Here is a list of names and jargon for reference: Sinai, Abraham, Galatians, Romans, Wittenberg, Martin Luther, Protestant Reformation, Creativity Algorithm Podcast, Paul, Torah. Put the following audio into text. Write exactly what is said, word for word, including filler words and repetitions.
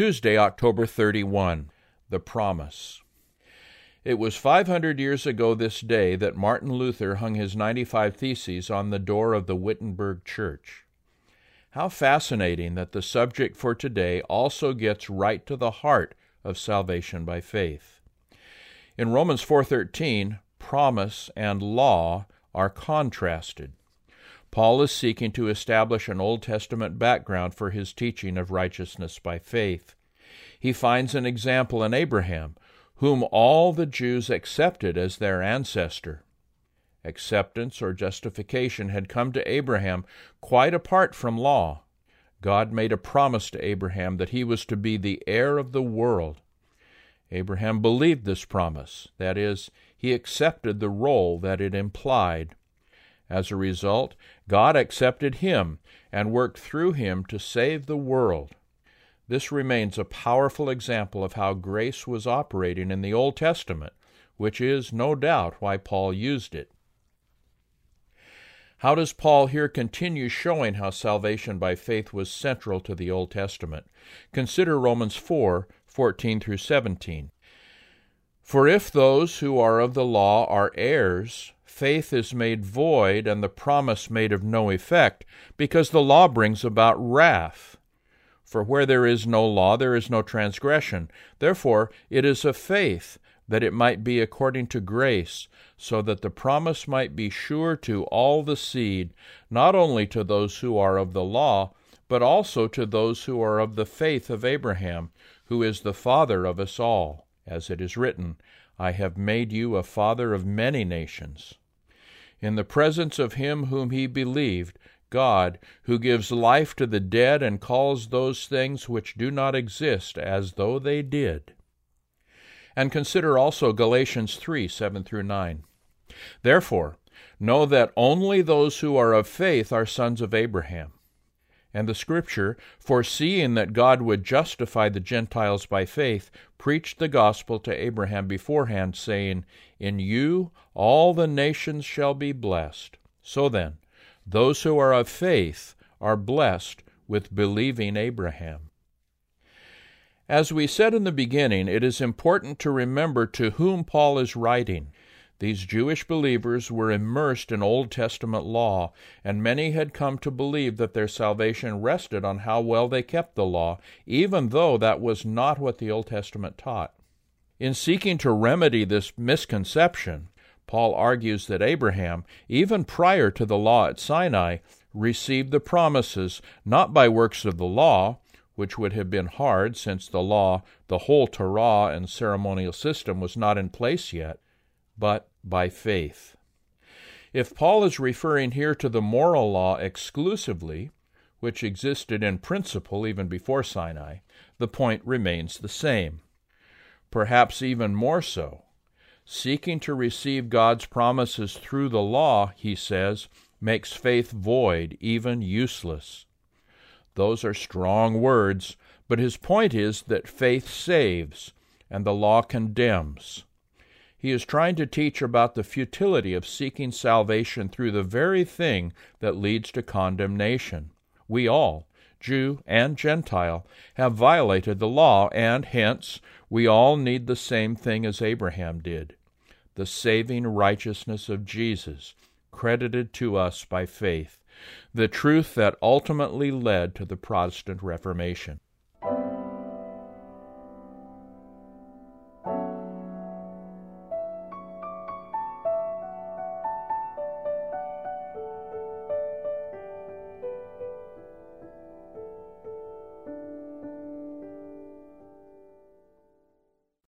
Tuesday, October thirty-first, The Promise. It was five hundred years ago this day that Martin Luther hung his ninety-five Theses on the door of the Wittenberg Church. How fascinating that the subject for today also gets right to the heart of salvation by faith. In Romans four thirteen, promise and law are contrasted. Paul is seeking to establish an Old Testament background for his teaching of righteousness by faith. He finds an example in Abraham, whom all the Jews accepted as their ancestor. Acceptance or justification had come to Abraham quite apart from law. God made a promise to Abraham that he was to be the heir of the world. Abraham believed this promise, that is, he accepted the role that it implied. As a result, God accepted him and worked through him to save the world. This remains a powerful example of how grace was operating in the Old Testament, which is, no doubt, why Paul used it. How does Paul here continue showing how salvation by faith was central to the Old Testament? Consider Romans four, fourteen through seventeen. For if those who are of the law are heirs, faith is made void and the promise made of no effect, because the law brings about wrath. For where there is no law, there is no transgression. Therefore it is of faith, that it might be according to grace, so that the promise might be sure to all the seed, not only to those who are of the law, but also to those who are of the faith of Abraham, who is the father of us all. As it is written, I have made you a father of many nations. In the presence of him whom he believed, God, who gives life to the dead and calls those things which do not exist as though they did. And consider also Galatians three, seven through nine. Therefore, know that only those who are of faith are sons of Abraham. And the Scripture, foreseeing that God would justify the Gentiles by faith, preached the gospel to Abraham beforehand, saying, In you all the nations shall be blessed. So then, those who are of faith are blessed with believing Abraham. As we said in the beginning, it is important to remember to whom Paul is writing. These Jewish believers were immersed in Old Testament law, and many had come to believe that their salvation rested on how well they kept the law, even though that was not what the Old Testament taught. In seeking to remedy this misconception, Paul argues that Abraham, even prior to the law at Sinai, received the promises not by works of the law, which would have been hard since the law, the whole Torah and ceremonial system was not in place yet, but by faith. If Paul is referring here to the moral law exclusively, which existed in principle even before Sinai, the point remains the same. Perhaps even more so. Seeking to receive God's promises through the law, he says, makes faith void, even useless. Those are strong words, but his point is that faith saves, and the law condemns. He is trying to teach about the futility of seeking salvation through the very thing that leads to condemnation. We all, Jew and Gentile, have violated the law, and hence we all need the same thing as Abraham did, the saving righteousness of Jesus, credited to us by faith, the truth that ultimately led to the Protestant Reformation.